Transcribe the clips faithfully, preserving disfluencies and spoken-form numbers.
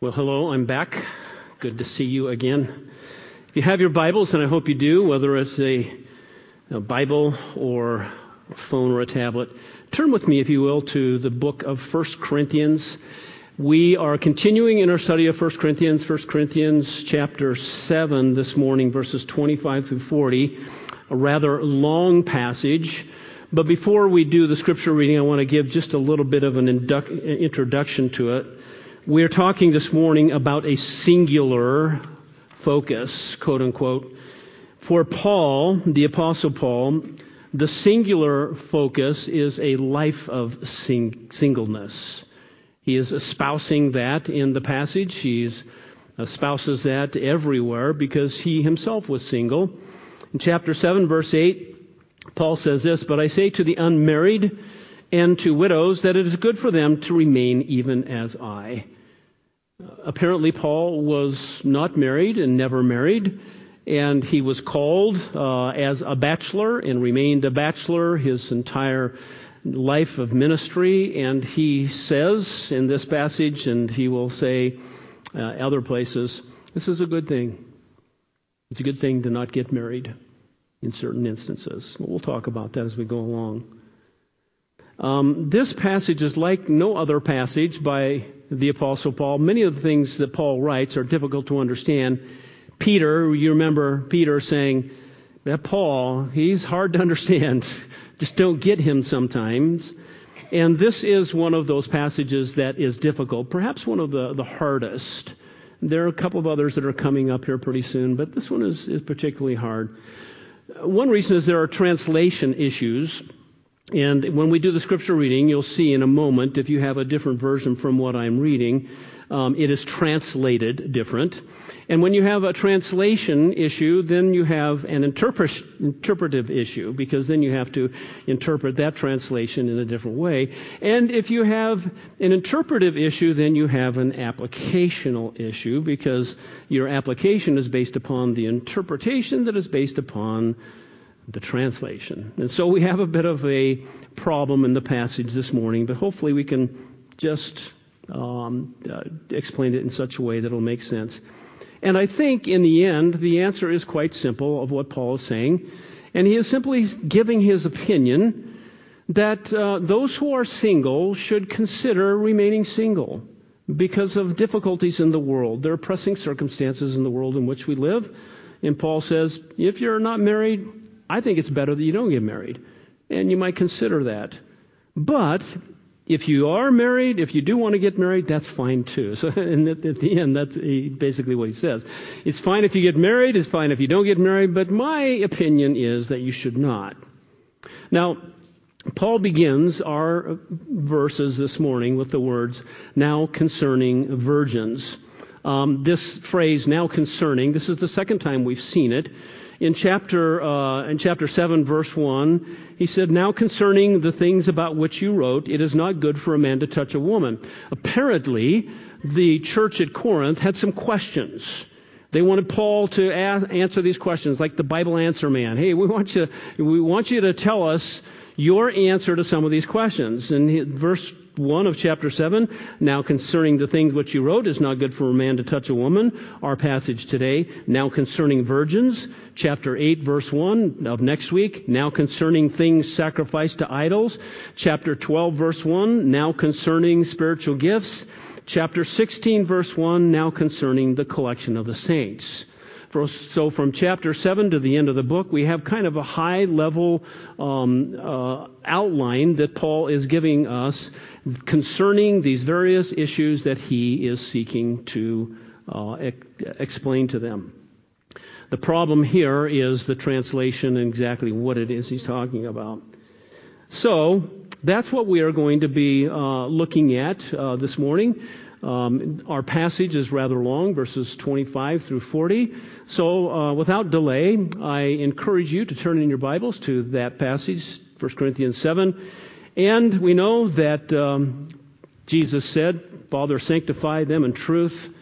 Well, hello, I'm back. Good to see you again. If you have your Bibles, and I hope you do, whether it's a, a Bible or a phone or a tablet, turn with me, if you will, to the book of First Corinthians. We are continuing in our study of First Corinthians, First Corinthians chapter seven this morning, verses twenty-five through forty, a rather long passage. But before we do the scripture reading, I want to give just a little bit of an indu- introduction to it. We're talking this morning about a singular focus, quote unquote. For Paul, the Apostle Paul, the singular focus is a life of sing- singleness. He is espousing that in the passage. He espouses that everywhere because he himself was single. In chapter seven, verse eight, Paul says this, "But I say to the unmarried and to widows that it is good for them to remain even as I." Apparently, Paul was not married and never married, and he was called uh, as a bachelor and remained a bachelor his entire life of ministry. And he says in this passage, and he will say uh, other places, this is a good thing. It's a good thing to not get married in certain instances. We'll talk about that as we go along. Um, this passage is like no other passage by the Apostle Paul. Many of the things that Paul writes are difficult to understand. Peter, you remember Peter saying that Paul, he's hard to understand. Just don't get him sometimes. And this is one of those passages that is difficult, perhaps one of the, the hardest. There are a couple of others that are coming up here pretty soon, but this one is, is particularly hard. One reason is there are translation issues. And when we do the scripture reading, you'll see in a moment, if you have a different version from what I'm reading, um, it is translated different. And when you have a translation issue, then you have an interpret- interpretive issue, because then you have to interpret that translation in a different way. And if you have an interpretive issue, then you have an applicational issue, because your application is based upon the interpretation that is based upon the translation. And so we have a bit of a problem in the passage this morning, but hopefully we can just um, uh, explain it in such a way that it'll make sense. And I think in the end, the answer is quite simple of what Paul is saying. And he is simply giving his opinion that uh, those who are single should consider remaining single because of difficulties in the world. There are pressing circumstances in the world in which we live. And Paul says, if you're not married, I think it's better that you don't get married, and you might consider that. But if you are married, if you do want to get married, that's fine too. So and at the end, that's basically what he says. It's fine if you get married, it's fine if you don't get married, but my opinion is that you should not. Now, Paul begins our verses this morning with the words, "Now concerning virgins." Um, this phrase, "now concerning," this is the second time we've seen it. In chapter uh, in chapter seven, verse one, he said, "Now concerning the things about which you wrote, it is not good for a man to touch a woman." Apparently, the church at Corinth had some questions. They wanted Paul to a- answer these questions, like the Bible answer man. Hey, we want you we want you to tell us your answer to some of these questions. And he, verse one of chapter seven, "Now concerning the things which you wrote, is not good for a man to touch a woman." Our passage today, "Now concerning virgins," chapter eight, verse one of next week, "Now concerning things sacrificed to idols," chapter twelve, verse one, "Now concerning spiritual gifts," chapter sixteen, verse one, "Now concerning the collection of the saints." So from chapter seven to the end of the book, we have kind of a high-level um, uh, outline that Paul is giving us concerning these various issues that he is seeking to uh, ex- explain to them. The problem here is the translation and exactly what it is he's talking about. So that's what we are going to be uh, looking at uh, this morning. Um, our passage is rather long, verses twenty-five through forty. So uh, without delay, I encourage you to turn in your Bibles to that passage, First Corinthians seven. And we know that um, Jesus said, "Father, sanctify them in truth.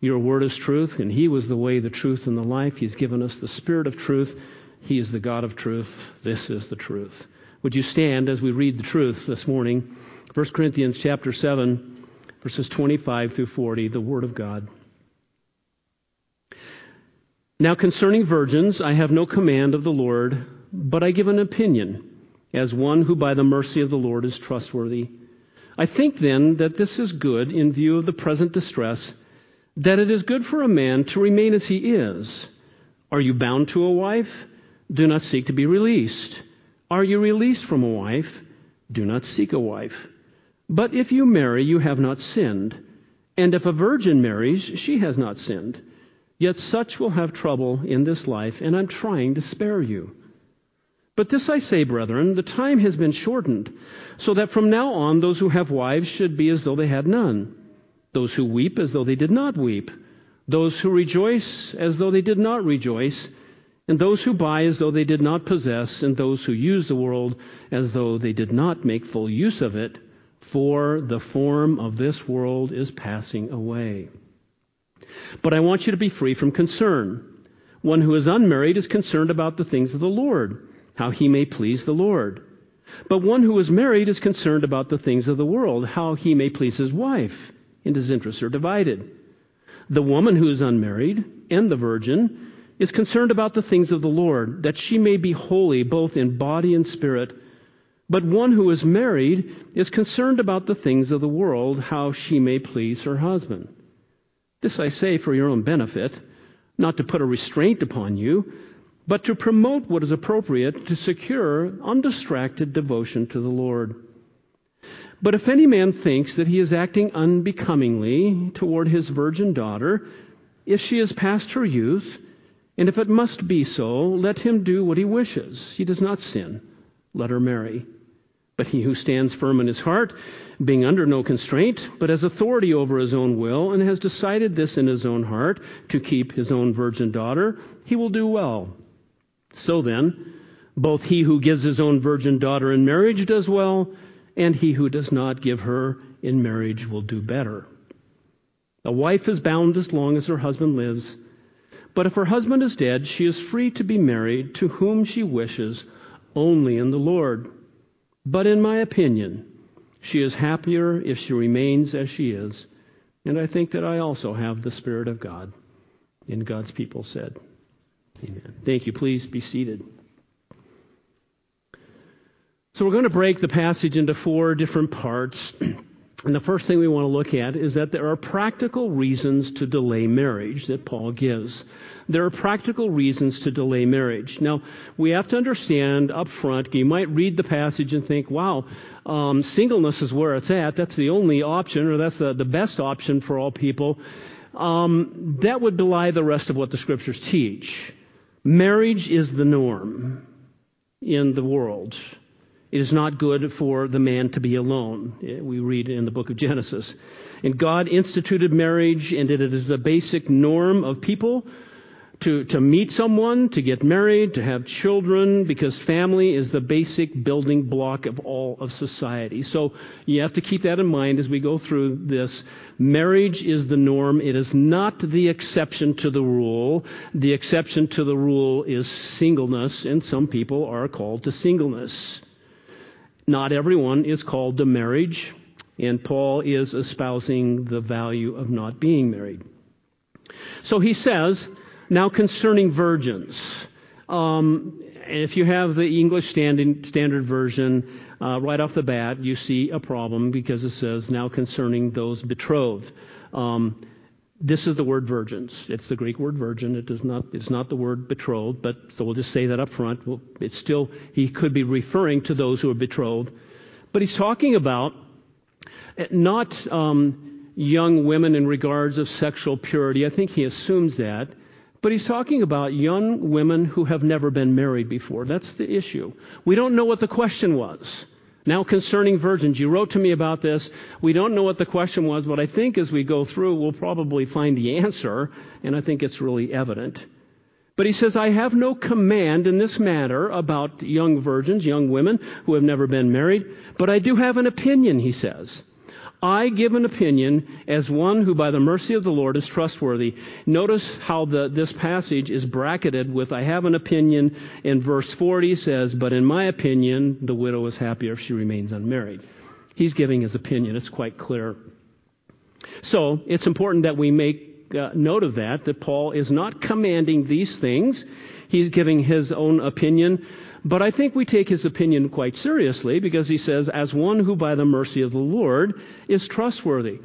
Your word is truth." And he was the way, the truth, and the life. He's given us the Spirit of truth. He is the God of truth. This is the truth. Would you stand as we read the truth this morning? First Corinthians chapter seven. verses twenty-five through forty, the Word of God. Now concerning virgins, I have no command of the Lord, but I give an opinion, as one who by the mercy of the Lord is trustworthy. I think then that this is good in view of the present distress, that it is good for a man to remain as he is. Are you bound to a wife? Do not seek to be released. Are you released from a wife? Do not seek a wife. But if you marry, you have not sinned. And if a virgin marries, she has not sinned. Yet such will have trouble in this life, and I'm trying to spare you. But this I say, brethren, the time has been shortened, so that from now on those who have wives should be as though they had none, those who weep as though they did not weep, those who rejoice as though they did not rejoice, and those who buy as though they did not possess, and those who use the world as though they did not make full use of it, for the form of this world is passing away. But I want you to be free from concern. One who is unmarried is concerned about the things of the Lord, how he may please the Lord. But one who is married is concerned about the things of the world, how he may please his wife, and his interests are divided. The woman who is unmarried, and the virgin, is concerned about the things of the Lord, that she may be holy both in body and spirit. But one who is married is concerned about the things of the world, how she may please her husband. This I say for your own benefit, not to put a restraint upon you, but to promote what is appropriate to secure undistracted devotion to the Lord. But if any man thinks that he is acting unbecomingly toward his virgin daughter, if she is past her youth, and if it must be so, let him do what he wishes. He does not sin. Let her marry. But he who stands firm in his heart, being under no constraint, but has authority over his own will, and has decided this in his own heart, to keep his own virgin daughter, he will do well. So then, both he who gives his own virgin daughter in marriage does well, and he who does not give her in marriage will do better. A wife is bound as long as her husband lives, but if her husband is dead, she is free to be married to whom she wishes, only in the Lord. But in my opinion, she is happier if she remains as she is, and I think that I also have the Spirit of God. And God's people said, Amen. Thank you. Please be seated. So we're going to break the passage into four different parts. And the first thing we want to look at is that there are practical reasons to delay marriage that Paul gives. There are practical reasons to delay marriage. Now, we have to understand up front, you might read the passage and think, wow, um, singleness is where it's at. That's the only option, or that's the, the best option for all people. Um, that would belie the rest of what the Scriptures teach. Marriage is the norm in the world. It is not good for the man to be alone. We read in the book of Genesis. And God instituted marriage, and it is the basic norm of people to, to meet someone, to get married, to have children, because family is the basic building block of all of society. So you have to keep that in mind as we go through this. Marriage is the norm. It is not the exception to the rule. The exception to the rule is singleness, and some people are called to singleness. Not everyone is called to marriage, and Paul is espousing the value of not being married. So he says, now concerning virgins, um, if you have the English Standard Version, uh, right off the bat, you see a problem because it says, now concerning those betrothed. Um, this is the word virgins. It's the Greek word virgin. It does not, it's not the word betrothed, but so we'll just say that up front. We'll, it's still, he could be referring to those who are betrothed, but he's talking about not um, young women in regards of sexual purity. I think he assumes that. But he's talking about young women who have never been married before. That's the issue. We don't know what the question was. Now concerning virgins, you wrote to me about this. We don't know what the question was, but I think as we go through, we'll probably find the answer, and I think it's really evident. But he says, I have no command in this matter about young virgins, young women who have never been married, but I do have an opinion, he says. I give an opinion as one who by the mercy of the Lord is trustworthy. Notice how the, this passage is bracketed with, I have an opinion. In verse forty says, but in my opinion, the widow is happier if she remains unmarried. He's giving his opinion. It's quite clear. So it's important that we make uh, note of that, that Paul is not commanding these things. He's giving his own opinion. But I think we take his opinion quite seriously, because he says, as one who by the mercy of the Lord is trustworthy.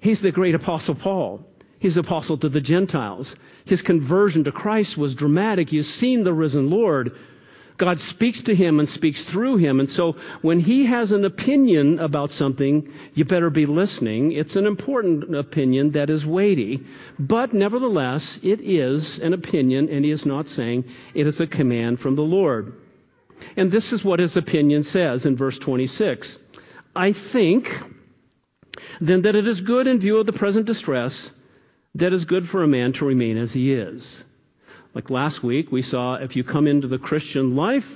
He's the great Apostle Paul. He's apostle to the Gentiles. His conversion to Christ was dramatic. He's seen the risen Lord. God speaks to him and speaks through him. And so when he has an opinion about something, you better be listening. It's an important opinion that is weighty. But nevertheless, it is an opinion, and he is not saying it is a command from the Lord. And this is what his opinion says in verse twenty-six. I think then that it is good in view of the present distress, that is good for a man to remain as he is. Like last week, we saw if you come into the Christian life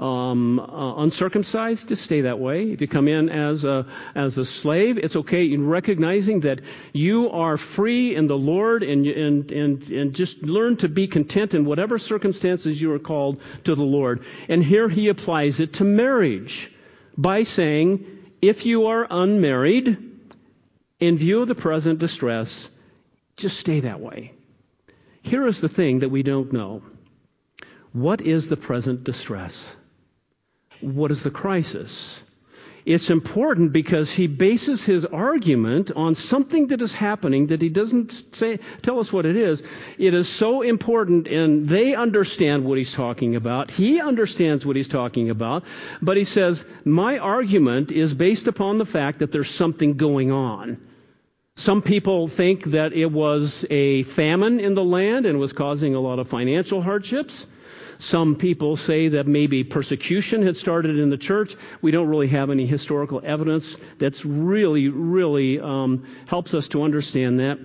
um, uh, uncircumcised, just stay that way. If you come in as a, as a slave, it's okay in recognizing that you are free in the Lord, and, and, and, and just learn to be content in whatever circumstances you are called to the Lord. And here he applies it to marriage by saying, if you are unmarried, in view of the present distress, just stay that way. Here is the thing that we don't know. What is the present distress? What is the crisis? It's important because he bases his argument on something that is happening that he doesn't say, tell us what it is. It is so important, and they understand what he's talking about. He understands what he's talking about, but he says, my argument is based upon the fact that there's something going on. Some people think that it was a famine in the land and was causing a lot of financial hardships. Some people say that maybe persecution had started in the church. We don't really have any historical evidence that's really, really um, helps us to understand that.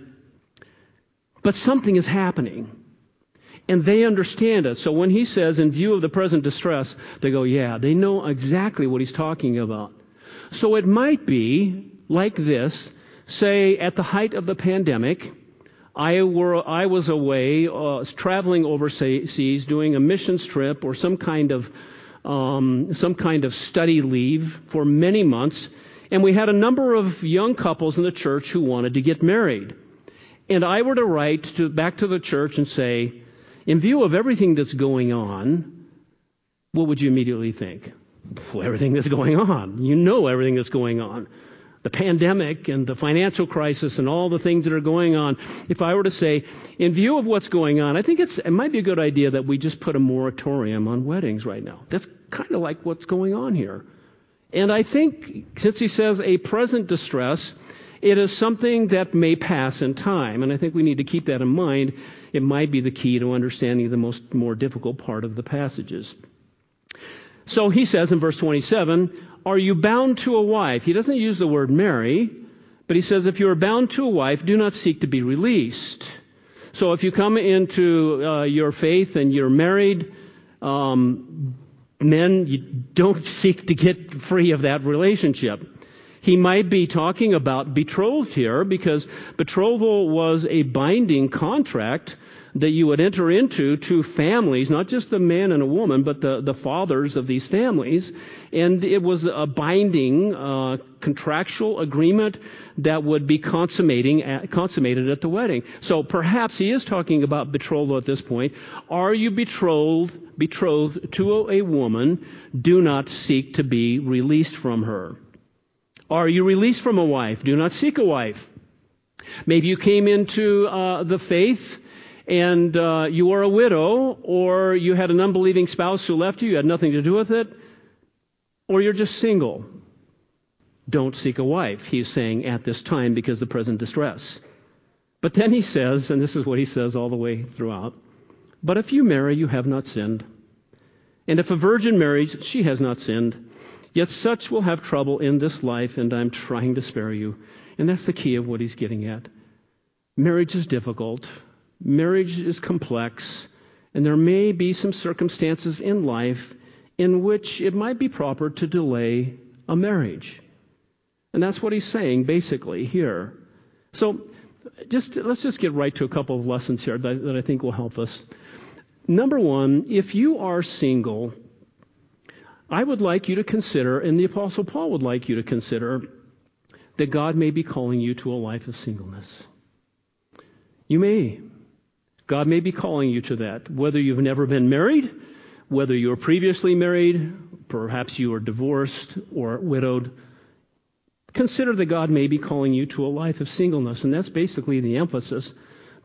But something is happening, and they understand it. So when he says, in view of the present distress, they go, yeah, they know exactly what he's talking about. So it might be like this. Say, at the height of the pandemic, I, were, I was away uh, traveling overseas, doing a missions trip or some kind of um, some kind of study leave for many months, and we had a number of young couples in the church who wanted to get married. And I were to write to, back to the church and say, in view of everything that's going on, what would you immediately think? Well, everything that's going on. You know everything that's going on. The pandemic and the financial crisis and all the things that are going on. If I were to say, in view of what's going on, I think it's, it might be a good idea that we just put a moratorium on weddings right now. That's kind of like what's going on here. And I think, since he says a present distress, it is something that may pass in time. And I think we need to keep that in mind. It might be the key to understanding the most more difficult part of the passages. So he says in verse twenty-seven, are you bound to a wife? He doesn't use the word marry, but he says, if you are bound to a wife, do not seek to be released. So if you come into uh, your faith and you're married, um, men, you don't seek to get free of that relationship. He might be talking about betrothed here, because betrothal was a binding contract that you would enter into to families, not just the man and a woman, but the, the fathers of these families. And it was a binding uh, contractual agreement that would be consummating at, consummated at the wedding. So perhaps he is talking about betrothal at this point. Are you betrothed, betrothed to a woman? Do not seek to be released from her. Are you released from a wife? Do not seek a wife. Maybe you came into uh, the faith and uh, you are a widow, or you had an unbelieving spouse who left you, you had nothing to do with it, or you're just single. Don't seek a wife, he's saying at this time, because of the present distress. But then he says, and this is what he says all the way throughout, but if you marry, you have not sinned. And if a virgin marries, she has not sinned. Yet such will have trouble in this life, and I'm trying to spare you. And that's the key of what he's getting at. Marriage is difficult. Marriage is complex, and there may be some circumstances in life in which it might be proper to delay a marriage. And that's what he's saying basically here. So just let's just get right to a couple of lessons here that, that I think will help us. Number one, if you are single, I would like you to consider, and the Apostle Paul would like you to consider, that God may be calling you to a life of singleness. You may. God may be calling you to that, whether you've never been married, whether you were previously married, perhaps you were divorced or widowed. Consider that God may be calling you to a life of singleness, and that's basically the emphasis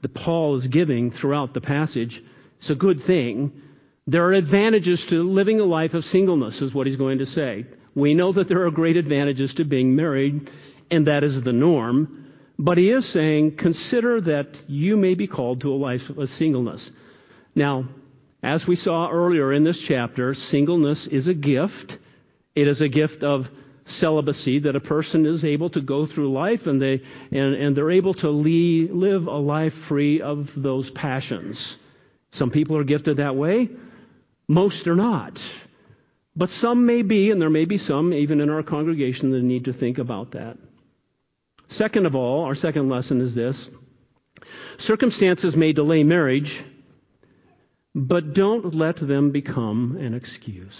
that Paul is giving throughout the passage. It's a good thing. There are advantages to living a life of singleness, is what he's going to say. We know that there are great advantages to being married, and that is the norm. But he is saying, consider that you may be called to a life of singleness. Now, as we saw earlier in this chapter, singleness is a gift. It is a gift of celibacy, that a person is able to go through life and they and, and they're able to le- live a life free of those passions. Some people are gifted that way. Most are not. But some may be, and there may be some, even in our congregation, that need to think about that. Second of all, our second lesson is this. Circumstances may delay marriage, but don't let them become an excuse.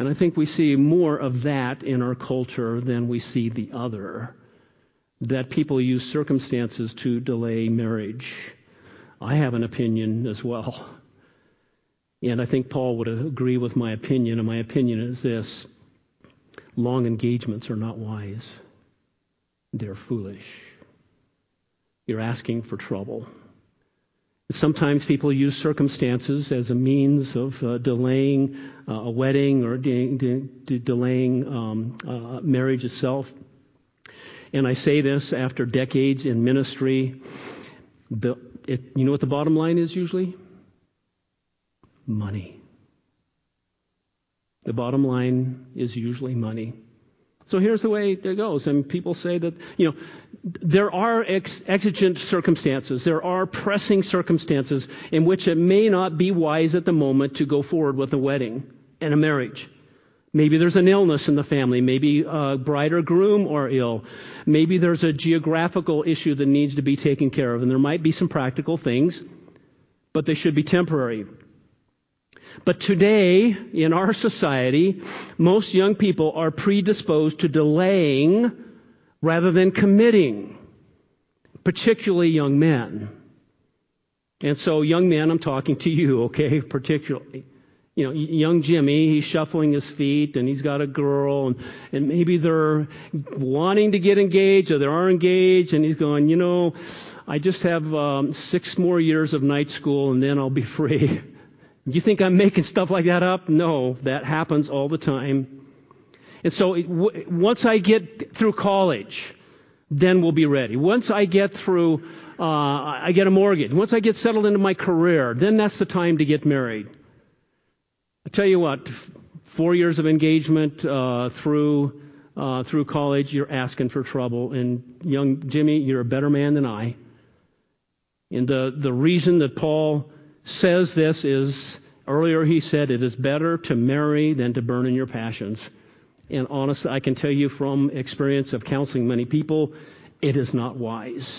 And I think we see more of that in our culture than we see the other, that people use circumstances to delay marriage. I have an opinion as well. And I think Paul would agree with my opinion, and my opinion is this. Long engagements are not wise. They're foolish. You're asking for trouble. Sometimes people use circumstances as a means of uh, delaying uh, a wedding or de- de- de- delaying um, uh, marriage itself. And I say this after decades in ministry. The, it, you know what the bottom line is usually? Money. The bottom line is usually money. So here's the way it goes. And people say that, you know, there are ex- exigent circumstances. There are pressing circumstances in which it may not be wise at the moment to go forward with a wedding and a marriage. Maybe there's an illness in the family. Maybe uh, bride or groom are ill. Maybe there's a geographical issue that needs to be taken care of. And there might be some practical things, but they should be temporary. But today, in our society, most young people are predisposed to delaying rather than committing, particularly young men. And so, young men, I'm talking to you, okay, particularly. You know, young Jimmy, he's shuffling his feet, and he's got a girl, and, and maybe they're wanting to get engaged, or they are engaged, and he's going, you know, I just have um, six more years of night school, and then I'll be free. You think I'm making stuff like that up? No, that happens all the time. And so it, w- once I get through college, then we'll be ready. Once I get through, uh, I get a mortgage. Once I get settled into my career, then that's the time to get married. I tell you what, four years of engagement uh, through uh, through college, you're asking for trouble. And young Jimmy, you're a better man than I. And the, the reason that Paul says this is, earlier he said, it is better to marry than to burn in your passions. And honestly, I can tell you from experience of counseling many people, it is not wise.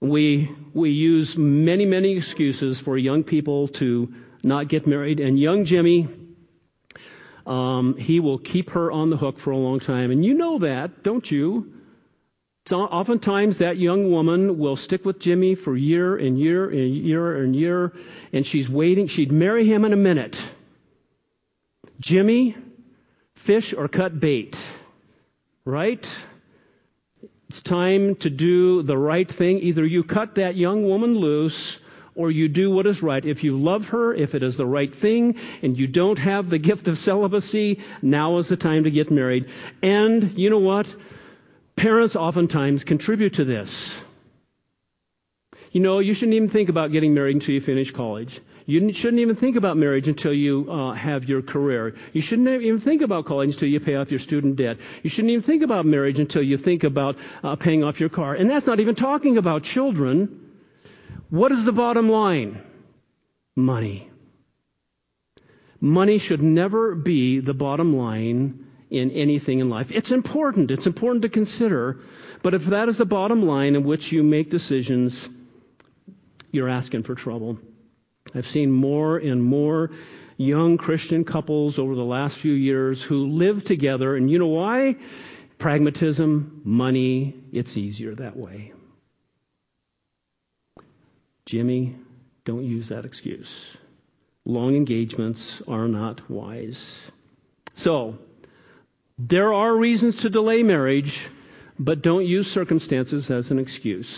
We we use many, many excuses for young people to not get married. And young Jimmy, um, he will keep her on the hook for a long time. And you know that, don't you? So oftentimes that young woman will stick with Jimmy for year and year and year and year, and she's waiting. She'd marry him in a minute. Jimmy, fish or cut bait, right? It's time to do the right thing. Either you cut that young woman loose or you do what is right. If you love her, if it is the right thing, and you don't have the gift of celibacy, now is the time to get married. And you know what? Parents oftentimes contribute to this. You know, you shouldn't even think about getting married until you finish college. You shouldn't even think about marriage until you uh, have your career. You shouldn't even think about college until you pay off your student debt. You shouldn't even think about marriage until you think about uh, paying off your car. And that's not even talking about children. What is the bottom line? Money. Money should never be the bottom line in anything in life. It's important. It's important to consider. But if that is the bottom line in which you make decisions, you're asking for trouble. I've seen more and more young Christian couples over the last few years who live together. And you know why? Pragmatism, money, it's easier that way. Jimmy, don't use that excuse. Long engagements are not wise. So, there are reasons to delay marriage, but don't use circumstances as an excuse.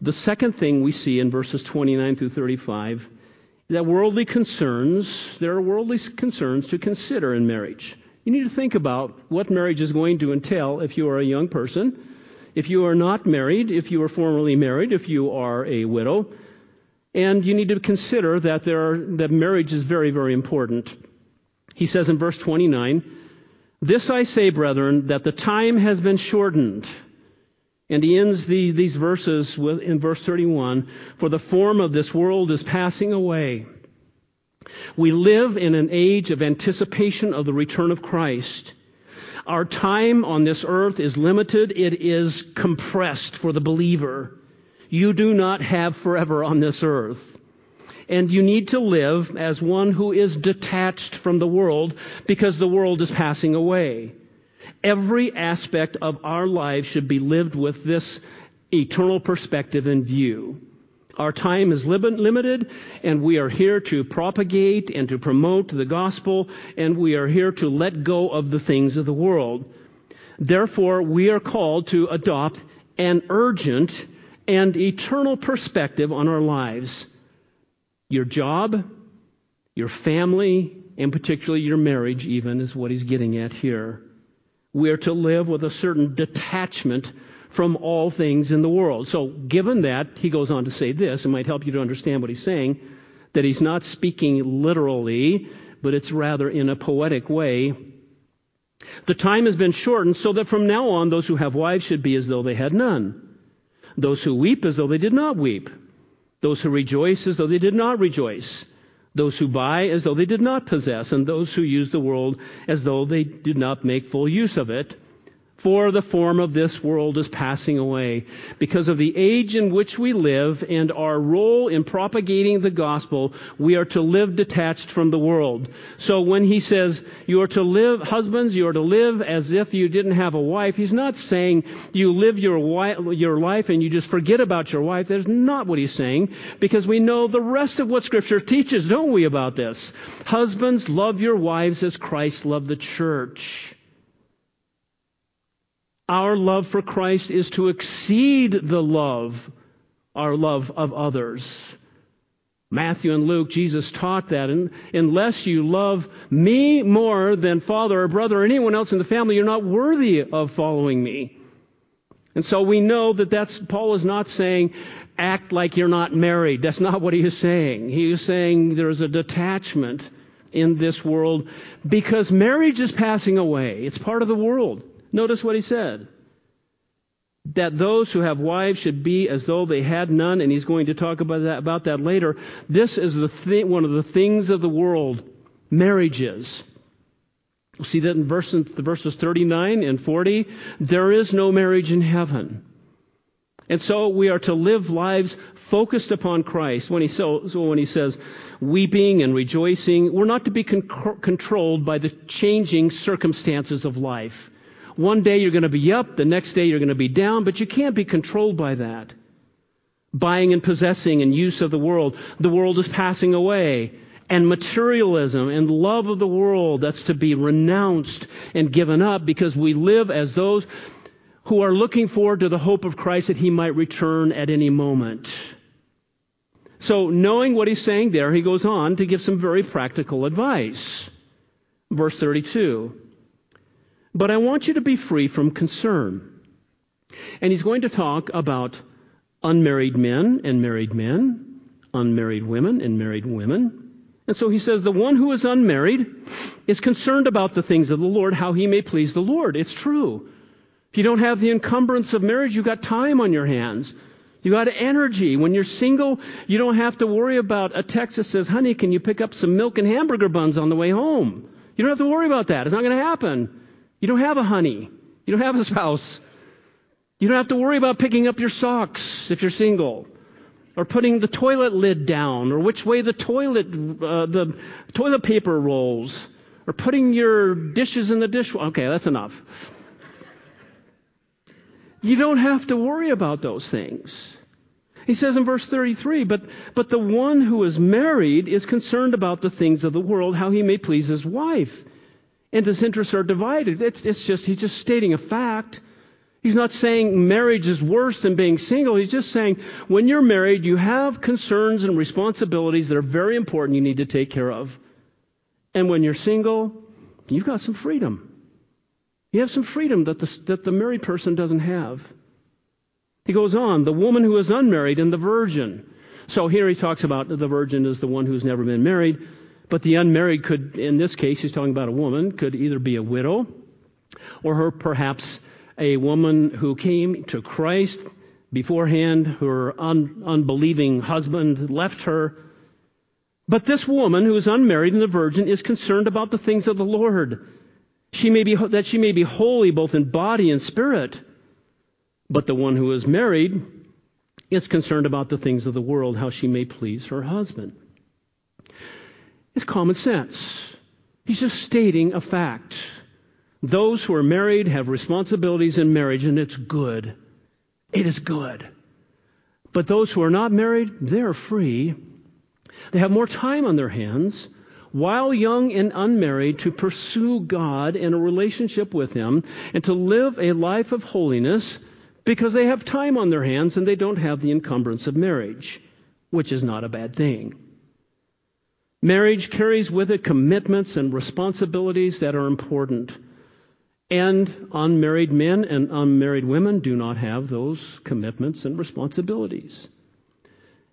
The second thing we see in verses twenty-nine through thirty-five is that worldly concerns, there are worldly concerns to consider in marriage. You need to think about what marriage is going to entail if you are a young person, if you are not married, if you are formerly married, if you are a widow. And you need to consider that there are, that marriage is very, very important. He says in verse twenty-nine, "This I say, brethren, that the time has been shortened." And he ends the, these verses with, in verse thirty-one, "For the form of this world is passing away." We live in an age of anticipation of the return of Christ. Our time on this earth is limited. It is compressed for the believer. You do not have forever on this earth. And you need to live as one who is detached from the world because the world is passing away. Every aspect of our lives should be lived with this eternal perspective in view. Our time is limited, and we are here to propagate and to promote the gospel, and we are here to let go of the things of the world. Therefore, we are called to adopt an urgent and eternal perspective on our lives. Your job, your family, and particularly your marriage even is what he's getting at here. We are to live with a certain detachment from all things in the world. So given that, he goes on to say this, it might help you to understand what he's saying, that he's not speaking literally, but it's rather in a poetic way. The time has been shortened so that from now on those who have wives should be as though they had none. Those who weep as though they did not weep. Those who rejoice as though they did not rejoice. Those who buy as though they did not possess. And those who use the world as though they did not make full use of it. For the form of this world is passing away. Because of the age in which we live and our role in propagating the gospel, we are to live detached from the world. So when he says, you are to live, husbands, you are to live as if you didn't have a wife, he's not saying you live your wi- your life and you just forget about your wife. That's not what he's saying, because we know the rest of what Scripture teaches, don't we, about this? Husbands, love your wives as Christ loved the church. Our love for Christ is to exceed the love, our love of others. Matthew and Luke, Jesus taught that. And unless you love me more than father or brother or anyone else in the family, you're not worthy of following me. And so we know that that's, Paul is not saying, act like you're not married. That's not what he is saying. He is saying there's a detachment in this world because marriage is passing away. It's part of the world. Notice what he said, that those who have wives should be as though they had none, and he's going to talk about that, about that later. This is the thi- one of the things of the world, marriages. We'll see that in verse, verses thirty-nine and forty, there is no marriage in heaven. And so we are to live lives focused upon Christ. When he, so, so when he says weeping and rejoicing, we're not to be con- controlled by the changing circumstances of life. One day you're going to be up, the next day you're going to be down, but you can't be controlled by that. Buying and possessing and use of the world. The world is passing away. And materialism and love of the world, that's to be renounced and given up, because we live as those who are looking forward to the hope of Christ that he might return at any moment. So knowing what he's saying there, he goes on to give some very practical advice. Verse thirty-two. But I want you to be free from concern. And he's going to talk about unmarried men and married men, unmarried women and married women. And so he says the one who is unmarried is concerned about the things of the Lord, how he may please the Lord. It's true. If you don't have the encumbrance of marriage, you've got time on your hands. You got energy. When you're single, you don't have to worry about a text that says, honey, can you pick up some milk and hamburger buns on the way home? You don't have to worry about that. It's not going to happen. You don't have a honey. You don't have a spouse. You don't have to worry about picking up your socks if you're single. or putting the toilet lid down, or which way the toilet uh, the toilet paper rolls, or putting your dishes in the dishwasher. Okay, that's enough. You don't have to worry about those things. He says in verse thirty-three, but, but the one who is married is concerned about the things of the world, how he may please his wife. And his interests are divided. It's, it's just, he's just stating a fact. He's not saying marriage is worse than being single. He's just saying when you're married, you have concerns and responsibilities that are very important you need to take care of. And when you're single, you've got some freedom. You have some freedom that the, that the married person doesn't have. He goes on, the woman who is unmarried and the virgin. So here he talks about the virgin is the one who's never been married. But the unmarried could, in this case, he's talking about a woman, could either be a widow or her perhaps a woman who came to Christ beforehand, her un, unbelieving husband left her. But this woman who is unmarried and the virgin is concerned about the things of the Lord. She may be, that she may be holy both in body and spirit. But the one who is married is concerned about the things of the world, how she may please her husband. It's common sense. He's just stating a fact. Those who are married have responsibilities in marriage, and it's good. It is good. But those who are not married, they're free. They have more time on their hands, while young and unmarried, to pursue God and a relationship with Him and to live a life of holiness because they have time on their hands and they don't have the encumbrance of marriage, which is not a bad thing. Marriage carries with it commitments and responsibilities that are important. And unmarried men and unmarried women do not have those commitments and responsibilities.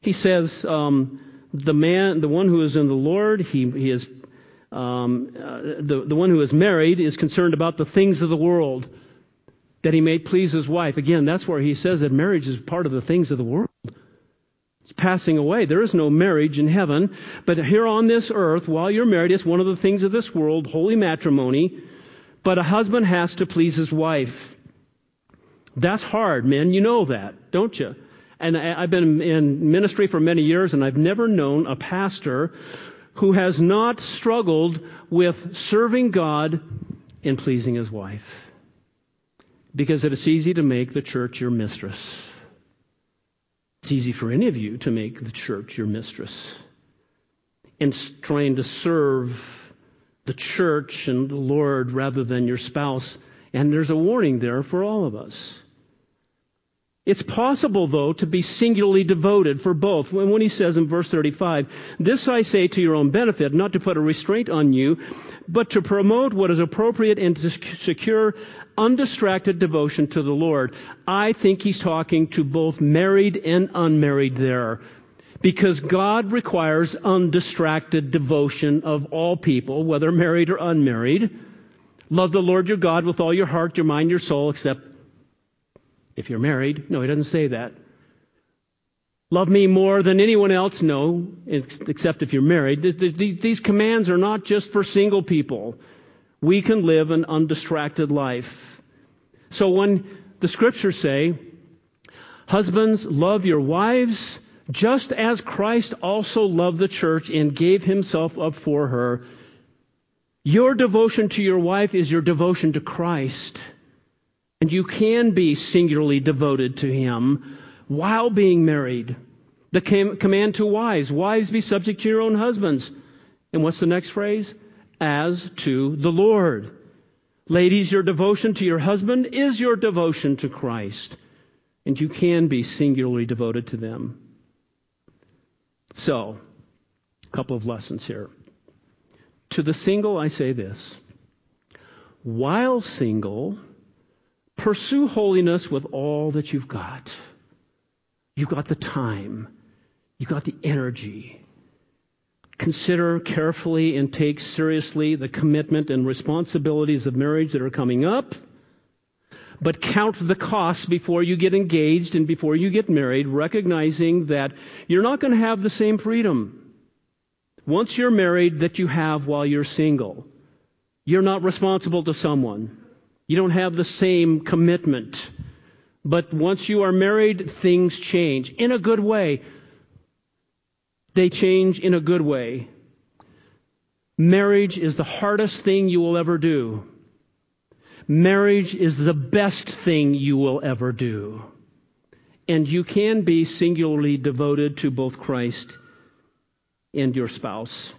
He says, um, the man, the one who is in the Lord, he, he is, um, uh, the, the one who is married is concerned about the things of the world, that he may please his wife. Again, that's where he says that marriage is part of the things of the world. It's passing away. There is no marriage in heaven. But here on this earth, while you're married, it's one of the things of this world, holy matrimony. But a husband has to please his wife. That's hard, men. You know that, don't you? And I, I've been in ministry for many years, and I've never known a pastor who has not struggled with serving God and pleasing his wife. Because it is easy to make the church your mistress. It's easy for any of you to make the church your mistress. And trying to serve the church and the Lord rather than your spouse. And there's a warning there for all of us. It's possible, though, to be singularly devoted for both. When he says in verse thirty-five, this I say to your own benefit, not to put a restraint on you, but to promote what is appropriate and to secure undistracted devotion to the Lord. I think he's talking to both married and unmarried there. Because God requires undistracted devotion of all people, whether married or unmarried. Love the Lord your God with all your heart, your mind, your soul, except if you're married. No, he doesn't say that. Love me more than anyone else. No, except if you're married. These commands are not just for single people. We can live an undistracted life. So when the scriptures say, husbands, love your wives, just as Christ also loved the church and gave himself up for her, your devotion to your wife is your devotion to Christ. And you can be singularly devoted to him while being married. The com- command to wives, wives be subject to your own husbands. And what's the next phrase? As to the Lord. Ladies, your devotion to your husband is your devotion to Christ. And you can be singularly devoted to them. So, a couple of lessons here. To the single, I say this. While single, pursue holiness with all that you've got. You've got the time. You've got the energy. Consider carefully and take seriously the commitment and responsibilities of marriage that are coming up. But count the costs before you get engaged and before you get married, recognizing that you're not going to have the same freedom once you're married that you have while you're single. You're not responsible to someone. You don't have the same commitment. But once you are married, things change in a good way. they change in a good way. Marriage is the hardest thing you will ever do. Marriage is the best thing you will ever do. And you can be singularly devoted to both Christ and your spouse.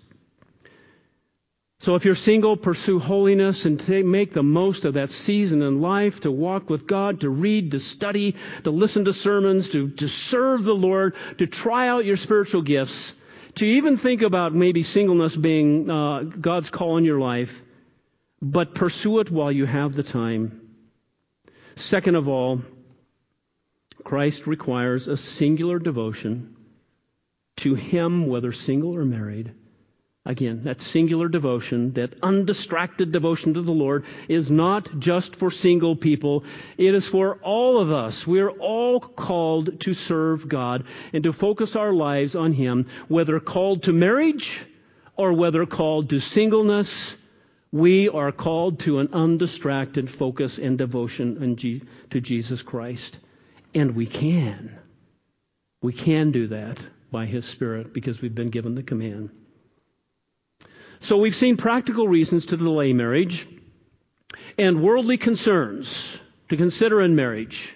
So if you're single, pursue holiness and t- make the most of that season in life to walk with God, to read, to study, to listen to sermons, to, to serve the Lord, to try out your spiritual gifts, to even think about maybe singleness being uh, God's call in your life, but pursue it while you have the time. Second of all, Christ requires a singular devotion to Him, whether single or married. Again, that singular devotion, that undistracted devotion to the Lord is not just for single people. It is for all of us. We're all called to serve God and to focus our lives on Him, whether called to marriage or whether called to singleness. We are called to an undistracted focus and devotion to Jesus Christ. And we can. We can do that by His Spirit because we've been given the command. So we've seen practical reasons to delay marriage and worldly concerns to consider in marriage.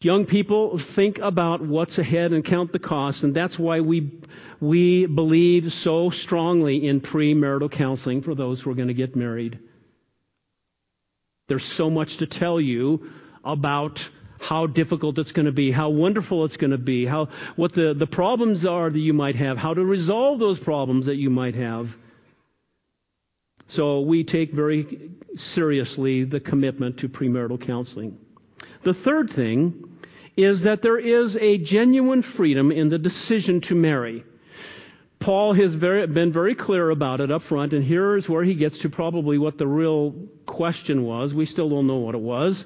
Young people, think about what's ahead and count the costs, and that's why we we believe so strongly in premarital counseling for those who are going to get married. There's so much to tell you about how difficult it's going to be, how wonderful it's going to be, how what the, the problems are that you might have, how to resolve those problems that you might have. So we take very seriously the commitment to premarital counseling. The third thing is that there is a genuine freedom in the decision to marry. Paul has very, been very clear about it up front, and here is where he gets to probably what the real question was. We still don't know what it was.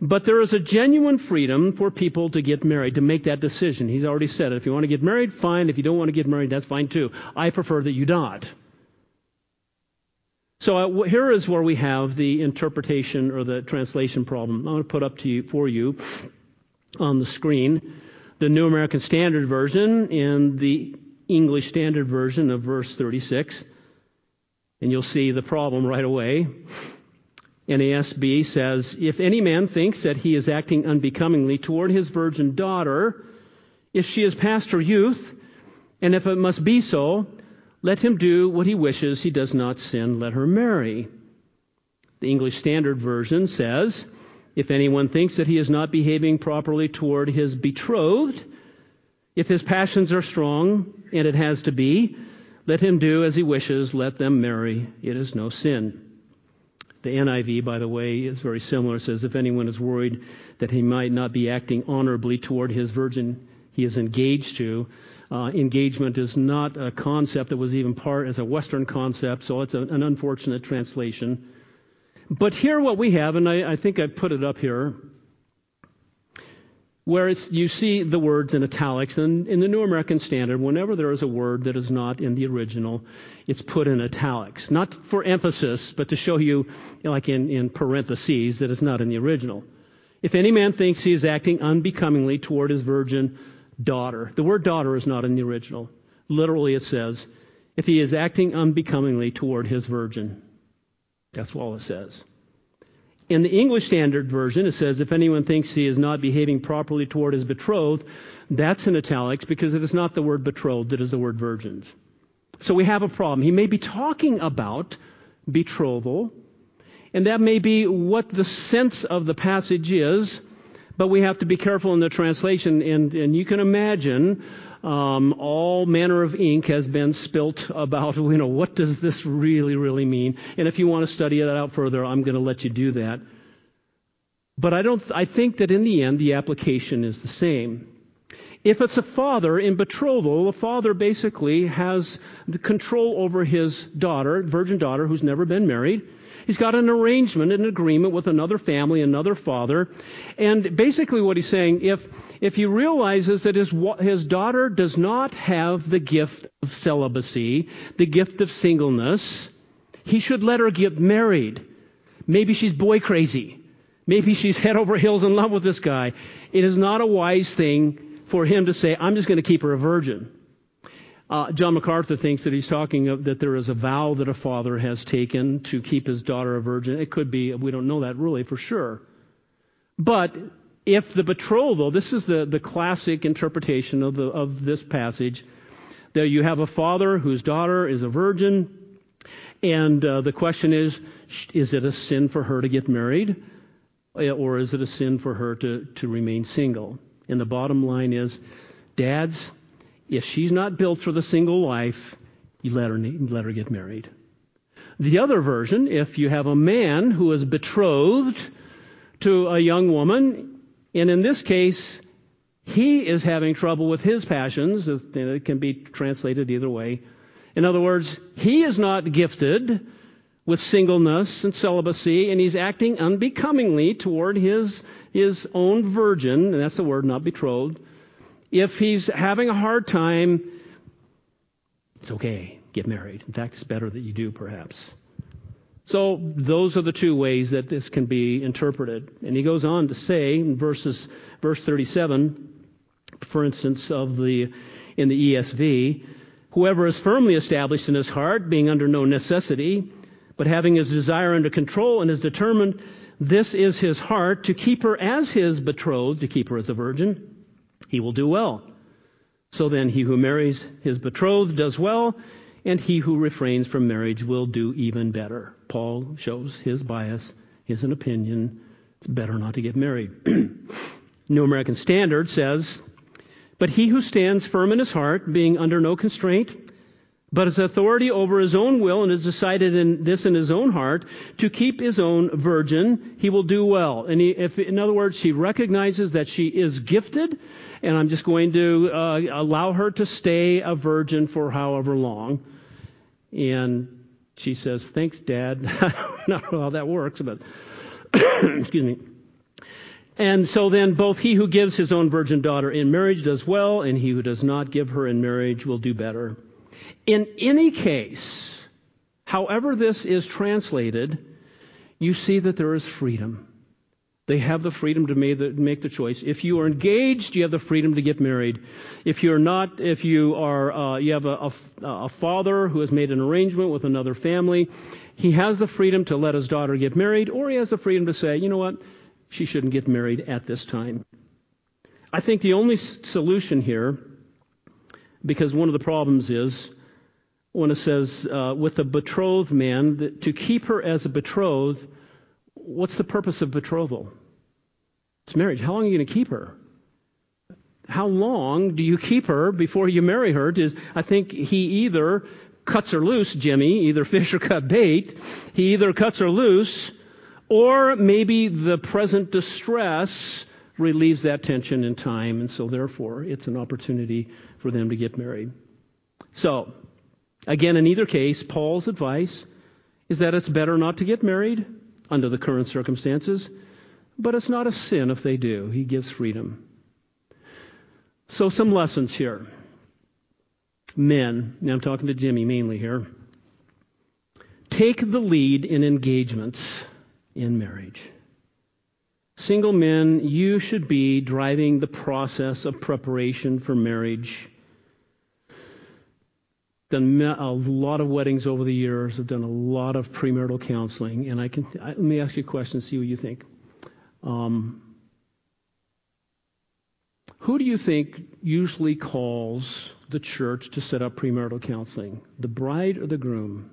But there is a genuine freedom for people to get married, to make that decision. He's already said it. If you want to get married, fine. If you don't want to get married, that's fine too. I prefer that you not. So uh, here is where we have the interpretation or the translation problem. I'm going to put up to you, for you on the screen the New American Standard Version and the English Standard Version of verse thirty-six. And you'll see the problem right away. N A S B says, if any man thinks that he is acting unbecomingly toward his virgin daughter, if she is past her youth, and if it must be so, let him do what he wishes. He does not sin. Let her marry. The English Standard Version says, if anyone thinks that he is not behaving properly toward his betrothed, if his passions are strong, and it has to be, let him do as he wishes. Let them marry. It is no sin. The N I V, by the way, is very similar. It says, if anyone is worried that he might not be acting honorably toward his virgin he is engaged to, uh, engagement is not a concept that was even part as a Western concept, so it's a, an unfortunate translation. But here what we have, and I, I think I put it up here, where it's you see the words in italics. And in the New American Standard, whenever there is a word that is not in the original, it's put in italics. Not for emphasis, but to show you, you know, like in, in parentheses, that it's not in the original. If any man thinks he is acting unbecomingly toward his virgin daughter. The word daughter is not in the original. Literally it says, if he is acting unbecomingly toward his virgin. That's all it says. In the English Standard Version, it says, if anyone thinks he is not behaving properly toward his betrothed, that's in italics because it is not the word betrothed, it is the word virgins. So we have a problem. He may be talking about betrothal, and that may be what the sense of the passage is, but we have to be careful in the translation, and, and you can imagine um, all manner of ink has been spilt about, you know, what does this really, really mean? And if you want to study that out further, I'm going to let you do that. But I don't. I think that in the end, the application is the same. If it's a father in betrothal, a father basically has the control over his daughter, virgin daughter, who's never been married. He's got an arrangement, an agreement with another family, another father. And basically what he's saying, if if he realizes that his his daughter does not have the gift of celibacy, the gift of singleness, he should let her get married. Maybe she's boy crazy. Maybe she's head over heels in love with this guy. It is not a wise thing for him to say, I'm just going to keep her a virgin. Uh, John MacArthur thinks that he's talking of that there is a vow that a father has taken to keep his daughter a virgin. It could be, we don't know that really for sure. But if the betrothal, this is the, the classic interpretation of, the, of this passage, that you have a father whose daughter is a virgin, and uh, the question is, is it a sin for her to get married, or is it a sin for her to, to remain single? And the bottom line is, dads, if she's not built for the single life, you let her, let her get married. The other version, if you have a man who is betrothed to a young woman, and in this case, he is having trouble with his passions, and it can be translated either way. In other words, he is not gifted with singleness and celibacy, and he's acting unbecomingly toward his, his own virgin, and that's the word, not betrothed. If he's having a hard time, it's okay, get married. In fact, it's better that you do, perhaps. So those are the two ways that this can be interpreted. And he goes on to say in verses, verse thirty-seven, for instance, of the in the E S V, whoever is firmly established in his heart, being under no necessity, but having his desire under control and is determined, this is his heart, to keep her as his betrothed, to keep her as a virgin, he will do well. So then he who marries his betrothed does well, and he who refrains from marriage will do even better. Paul shows his bias, his opinion. It's better not to get married. New American Standard says, but he who stands firm in his heart, being under no constraint, but his authority over his own will, and has decided in this in his own heart, to keep his own virgin, he will do well. And he, if, in other words, he recognizes that she is gifted, and I'm just going to uh, allow her to stay a virgin for however long. And she says, thanks, Dad. I don't know how that works, but excuse me. And so then both he who gives his own virgin daughter in marriage does well, and he who does not give her in marriage will do better. In any case, however this is translated, you see that there is freedom. They have the freedom to make the, make the choice. If you are engaged, you have the freedom to get married. If you're not, if you are, uh, you have a, a, a father who has made an arrangement with another family, he has the freedom to let his daughter get married, or he has the freedom to say, you know what, she shouldn't get married at this time. I think the only solution here, because one of the problems is when it says uh, with a betrothed man, that to keep her as a betrothed, what's the purpose of betrothal? It's marriage. How long are you going to keep her? How long do you keep her before you marry her? I think he either cuts her loose, Jimmy, either fish or cut bait. He either cuts her loose, or maybe the present distress relieves that tension in time, and so therefore it's an opportunity for them to get married. So, again, in either case, Paul's advice is that it's better not to get married under the current circumstances, but it's not a sin if they do. He gives freedom. So some lessons here. Men, now I'm talking to Jimmy mainly here, take the lead in engagements in marriage. Single men, you should be driving the process of preparation for marriage. Done a lot of weddings over the years. I've done a lot of premarital counseling, and I can I, let me ask you a question. See what you think. Um, who do you think usually calls the church to set up premarital counseling? The bride or the groom?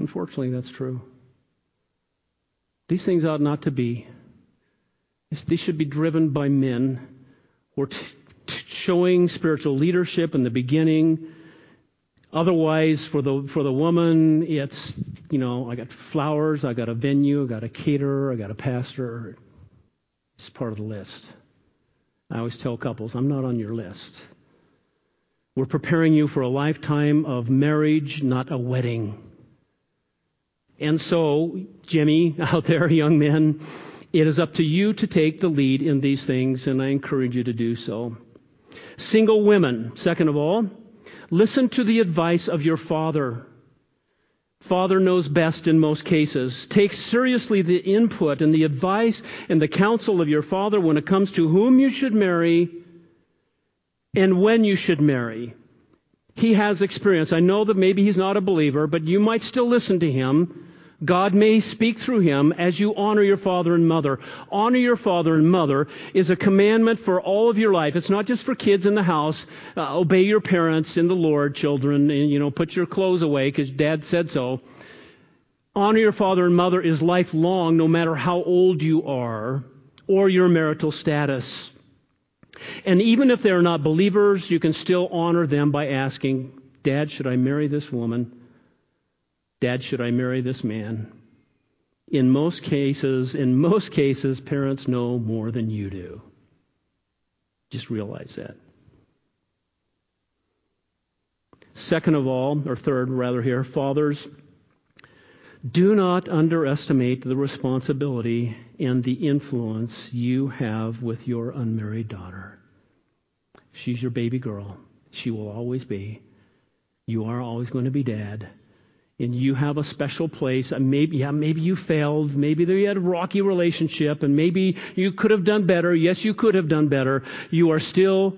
Unfortunately, that's true. These things ought not to be. These should be driven by men who are t- t- showing spiritual leadership in the beginning. Otherwise, for the for the woman, it's, you know, I got flowers, I got a venue, I got a caterer, I got a pastor. It's part of the list. I always tell couples, I'm not on your list. We're preparing you for a lifetime of marriage, not a wedding. And so, Jimmy, out there, young men, it is up to you to take the lead in these things, and I encourage you to do so. Single women, second of all, listen to the advice of your father. Father knows best in most cases. Take seriously the input and the advice and the counsel of your father when it comes to whom you should marry and when you should marry. He has experience. I know that maybe he's not a believer, but you might still listen to him. God may speak through him as you honor your father and mother. Honor your father and mother is a commandment for all of your life. It's not just for kids in the house. Uh, obey your parents in the Lord, children, and, you know, put your clothes away because Dad said so. Honor your father and mother is lifelong, no matter how old you are or your marital status. And even if they're not believers, you can still honor them by asking, Dad, should I marry this woman? Dad, should I marry this man? In most cases, in most cases, parents know more than you do. Just realize that. Second of all, or third rather here, fathers, do not underestimate the responsibility and the influence you have with your unmarried daughter. She's your baby girl. She will always be. You are always going to be Dad. And you have a special place. Maybe, yeah, maybe you failed. Maybe you had a rocky relationship. And maybe you could have done better. Yes, you could have done better. You are still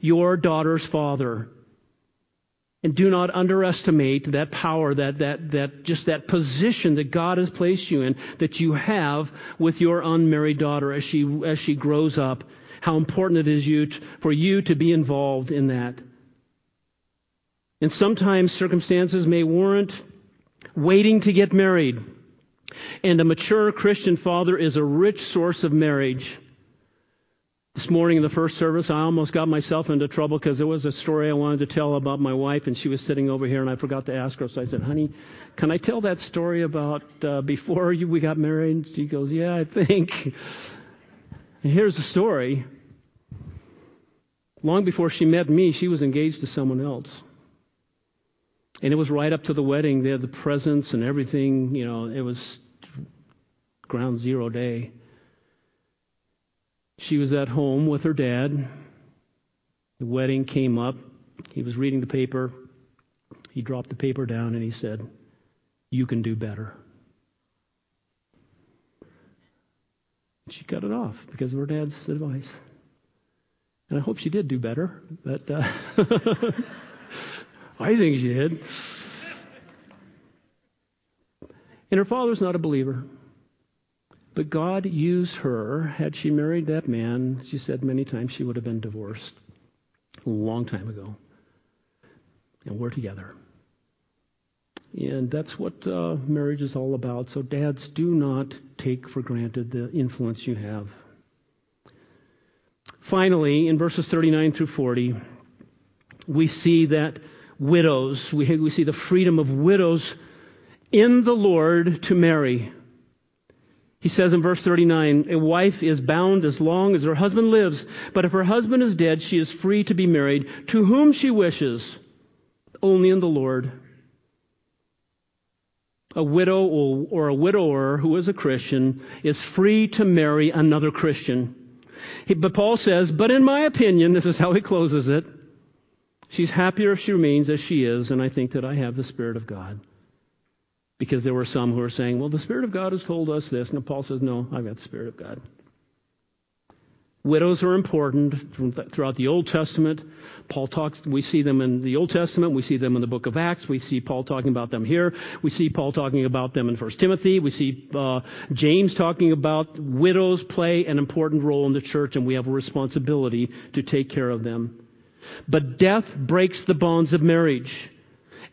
your daughter's father. And do not underestimate that power, that that that just that position that God has placed you in, that you have with your unmarried daughter as she as she grows up. How important it is you to, for you to be involved in that. And sometimes circumstances may warrant waiting to get married. And a mature Christian father is a rich source of marriage. This morning in the first service, I almost got myself into trouble because there was a story I wanted to tell about my wife, and she was sitting over here, and I forgot to ask her. So I said, honey, can I tell that story about uh, before you, we got married? And she goes, yeah, I think. And here's the story. Long before she met me, she was engaged to someone else. And it was right up to the wedding. They had the presents and everything. You know, it was ground zero day. She was at home with her dad. The wedding came up. He was reading the paper. He dropped the paper down and he said, you can do better. She cut it off because of her dad's advice. And I hope she did do better. But uh, I think she did. And her father's not a believer. But God used her. Had she married that man, she said many times she would have been divorced a long time ago. And we're together. And that's what uh, marriage is all about. So dads, do not take for granted the influence you have. Finally, in verses thirty-nine through forty, we see that widows, we, we see the freedom of widows in the Lord to marry. He says in verse thirty-nine, a wife is bound as long as her husband lives, but if her husband is dead, she is free to be married to whom she wishes, only in the Lord. A widow or a widower who is a Christian is free to marry another Christian. He, but Paul says, but in my opinion, this is how he closes it, she's happier if she remains as she is, and I think that I have the Spirit of God. Because there were some who were saying, well, the Spirit of God has told us this. And Paul says, no, I've got the Spirit of God. Widows are important throughout the Old Testament. Paul talks, we see them in the Old Testament. We see them in the book of Acts. We see Paul talking about them here. We see Paul talking about them in First Timothy. We see uh, James talking about widows play an important role in the church, and we have a responsibility to take care of them. But death breaks the bonds of marriage.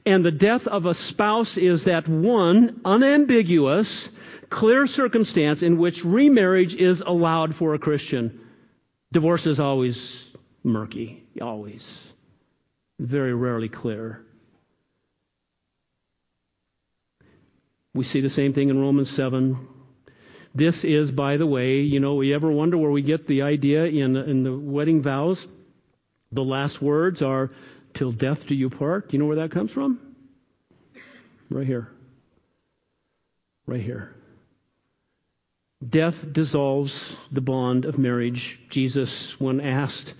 And the death of a spouse is that one unambiguous, clear circumstance in which remarriage is allowed for a Christian. Divorce is always murky, always. Very rarely clear. We see the same thing in Romans seven. This is, by the way, you know, you ever wonder where we get the idea in, in the wedding vows? The last words are, till death do you part. Do you know where that comes from? Right here. Right here. Death dissolves the bond of marriage. Jesus, when asked,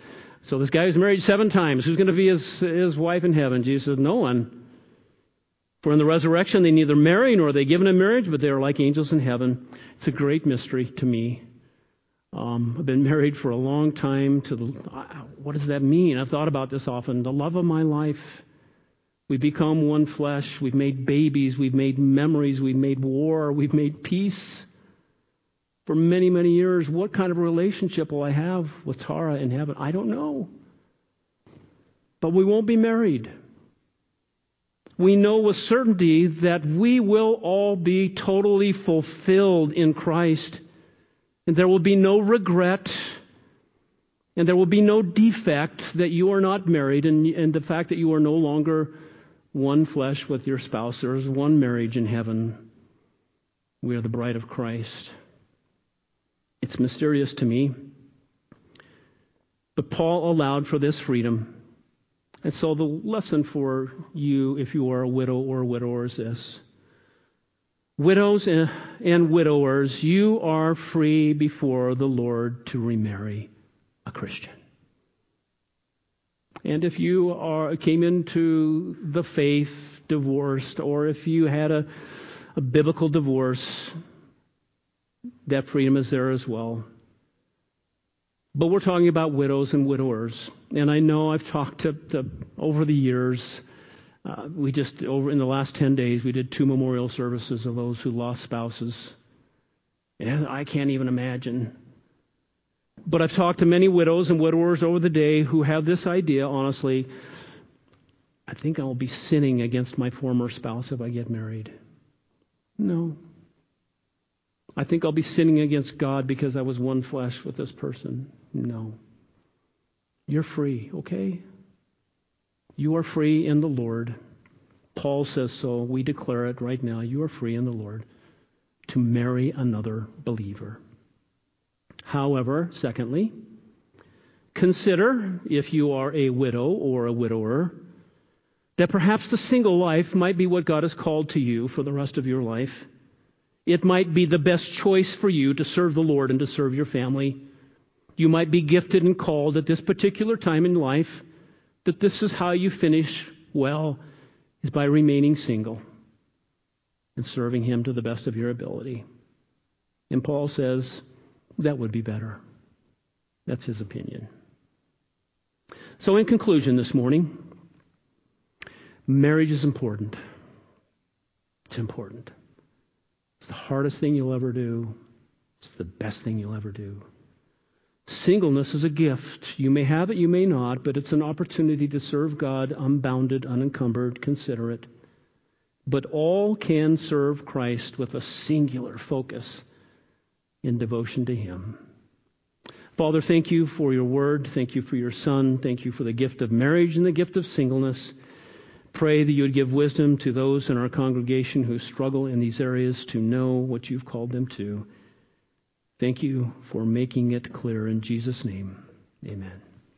so this guy was married seven times. Who's going to be his, his wife in heaven? Jesus said, no one. For in the resurrection they neither marry nor are they given in marriage, but they are like angels in heaven. It's a great mystery to me. Um, I've been married for a long time. To the, what does that mean? I've thought about this often. The love of my life. We've become one flesh. We've made babies. We've made memories. We've made war. We've made peace. For many, many years, what kind of relationship will I have with Tara in heaven? I don't know. But we won't be married. We know with certainty that we will all be totally fulfilled in Christ. And there will be no regret. And there will be no defect that you are not married. And, and the fact that you are no longer one flesh with your spouse. There is one marriage in heaven. We are the bride of Christ. It's mysterious to me. But Paul allowed for this freedom. And so the lesson for you, if you are a widow or a widower, is this. Widows and, and widowers, you are free before the Lord to remarry a Christian. And if you are came into the faith divorced, or if you had a, a biblical divorce, that freedom is there as well. But we're talking about widows and widowers. And I know I've talked to, to over the years. Uh, we just, over in the last ten days, we did two memorial services of those who lost spouses. And I can't even imagine. But I've talked to many widows and widowers over the day who have this idea, honestly. I think I'll be sinning against my former spouse if I get married. No. I think I'll be sinning against God because I was one flesh with this person. No. You're free, okay? You are free in the Lord. Paul says so. We declare it right now. You are free in the Lord to marry another believer. However, secondly, consider, if you are a widow or a widower, that perhaps the single life might be what God has called to you for the rest of your life. It might be the best choice for you to serve the Lord and to serve your family. You might be gifted and called at this particular time in life that this is how you finish well, is by remaining single and serving Him to the best of your ability. And Paul says that would be better. That's his opinion. So in conclusion this morning, marriage is important. It's important. It's the hardest thing you'll ever do. It's the best thing you'll ever do. Singleness is a gift. You may have it, you may not, but it's an opportunity to serve God unbounded, unencumbered, considerate. But all can serve Christ with a singular focus in devotion to Him. Father, thank you for your word. Thank you for your Son. Thank you for the gift of marriage and the gift of singleness. Pray that you would give wisdom to those in our congregation who struggle in these areas to know what you've called them to. Thank you for making it clear in Jesus' name. Amen.